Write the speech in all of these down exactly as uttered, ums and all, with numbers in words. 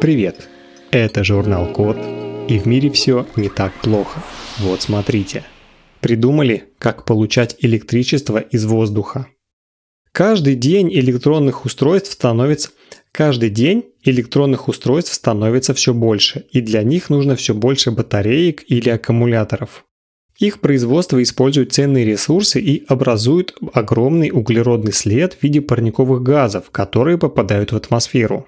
Привет! Это журнал Код, и в мире все не так плохо. Вот смотрите. Придумали, как получать электричество из воздуха. Каждый день электронных устройств становится... Каждый день электронных устройств становится все больше, и для них нужно все больше батареек или аккумуляторов. Их производство использует ценные ресурсы и образует огромный углеродный след в виде парниковых газов, которые попадают в атмосферу.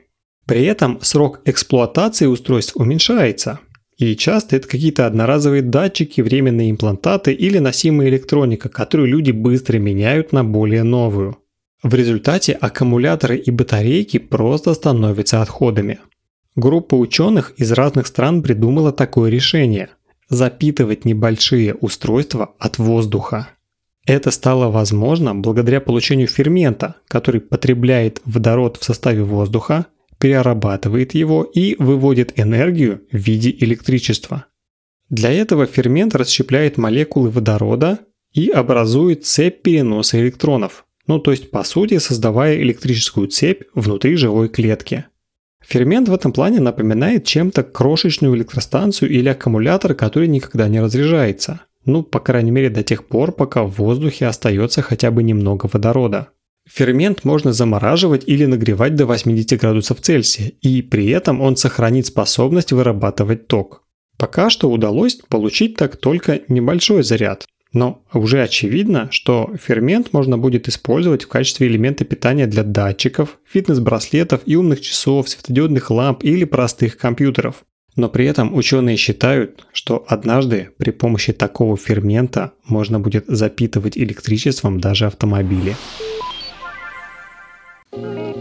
При этом срок эксплуатации устройств уменьшается, и часто это какие-то одноразовые датчики, временные имплантаты или носимая электроника, которую люди быстро меняют на более новую. В результате аккумуляторы и батарейки просто становятся отходами. Группа ученых из разных стран придумала такое решение – запитывать небольшие устройства от воздуха. Это стало возможно благодаря получению фермента, который потребляет водород в составе воздуха, перерабатывает его и выводит энергию в виде электричества. Для этого фермент расщепляет молекулы водорода и образует цепь переноса электронов. Ну, то есть, по сути, создавая электрическую цепь внутри живой клетки. Фермент в этом плане напоминает чем-то крошечную электростанцию или аккумулятор, который никогда не разряжается. Ну, по крайней мере, до тех пор, пока в воздухе остается хотя бы немного водорода. Фермент можно замораживать или нагревать до восемьдесят градусов Цельсия, и при этом он сохранит способность вырабатывать ток. Пока что удалось получить так только небольшой заряд. Но уже очевидно, что фермент можно будет использовать в качестве элемента питания для датчиков, фитнес-браслетов и умных часов, светодиодных ламп или простых компьютеров. Но при этом ученые считают, что однажды при помощи такого фермента можно будет запитывать электричеством даже автомобили.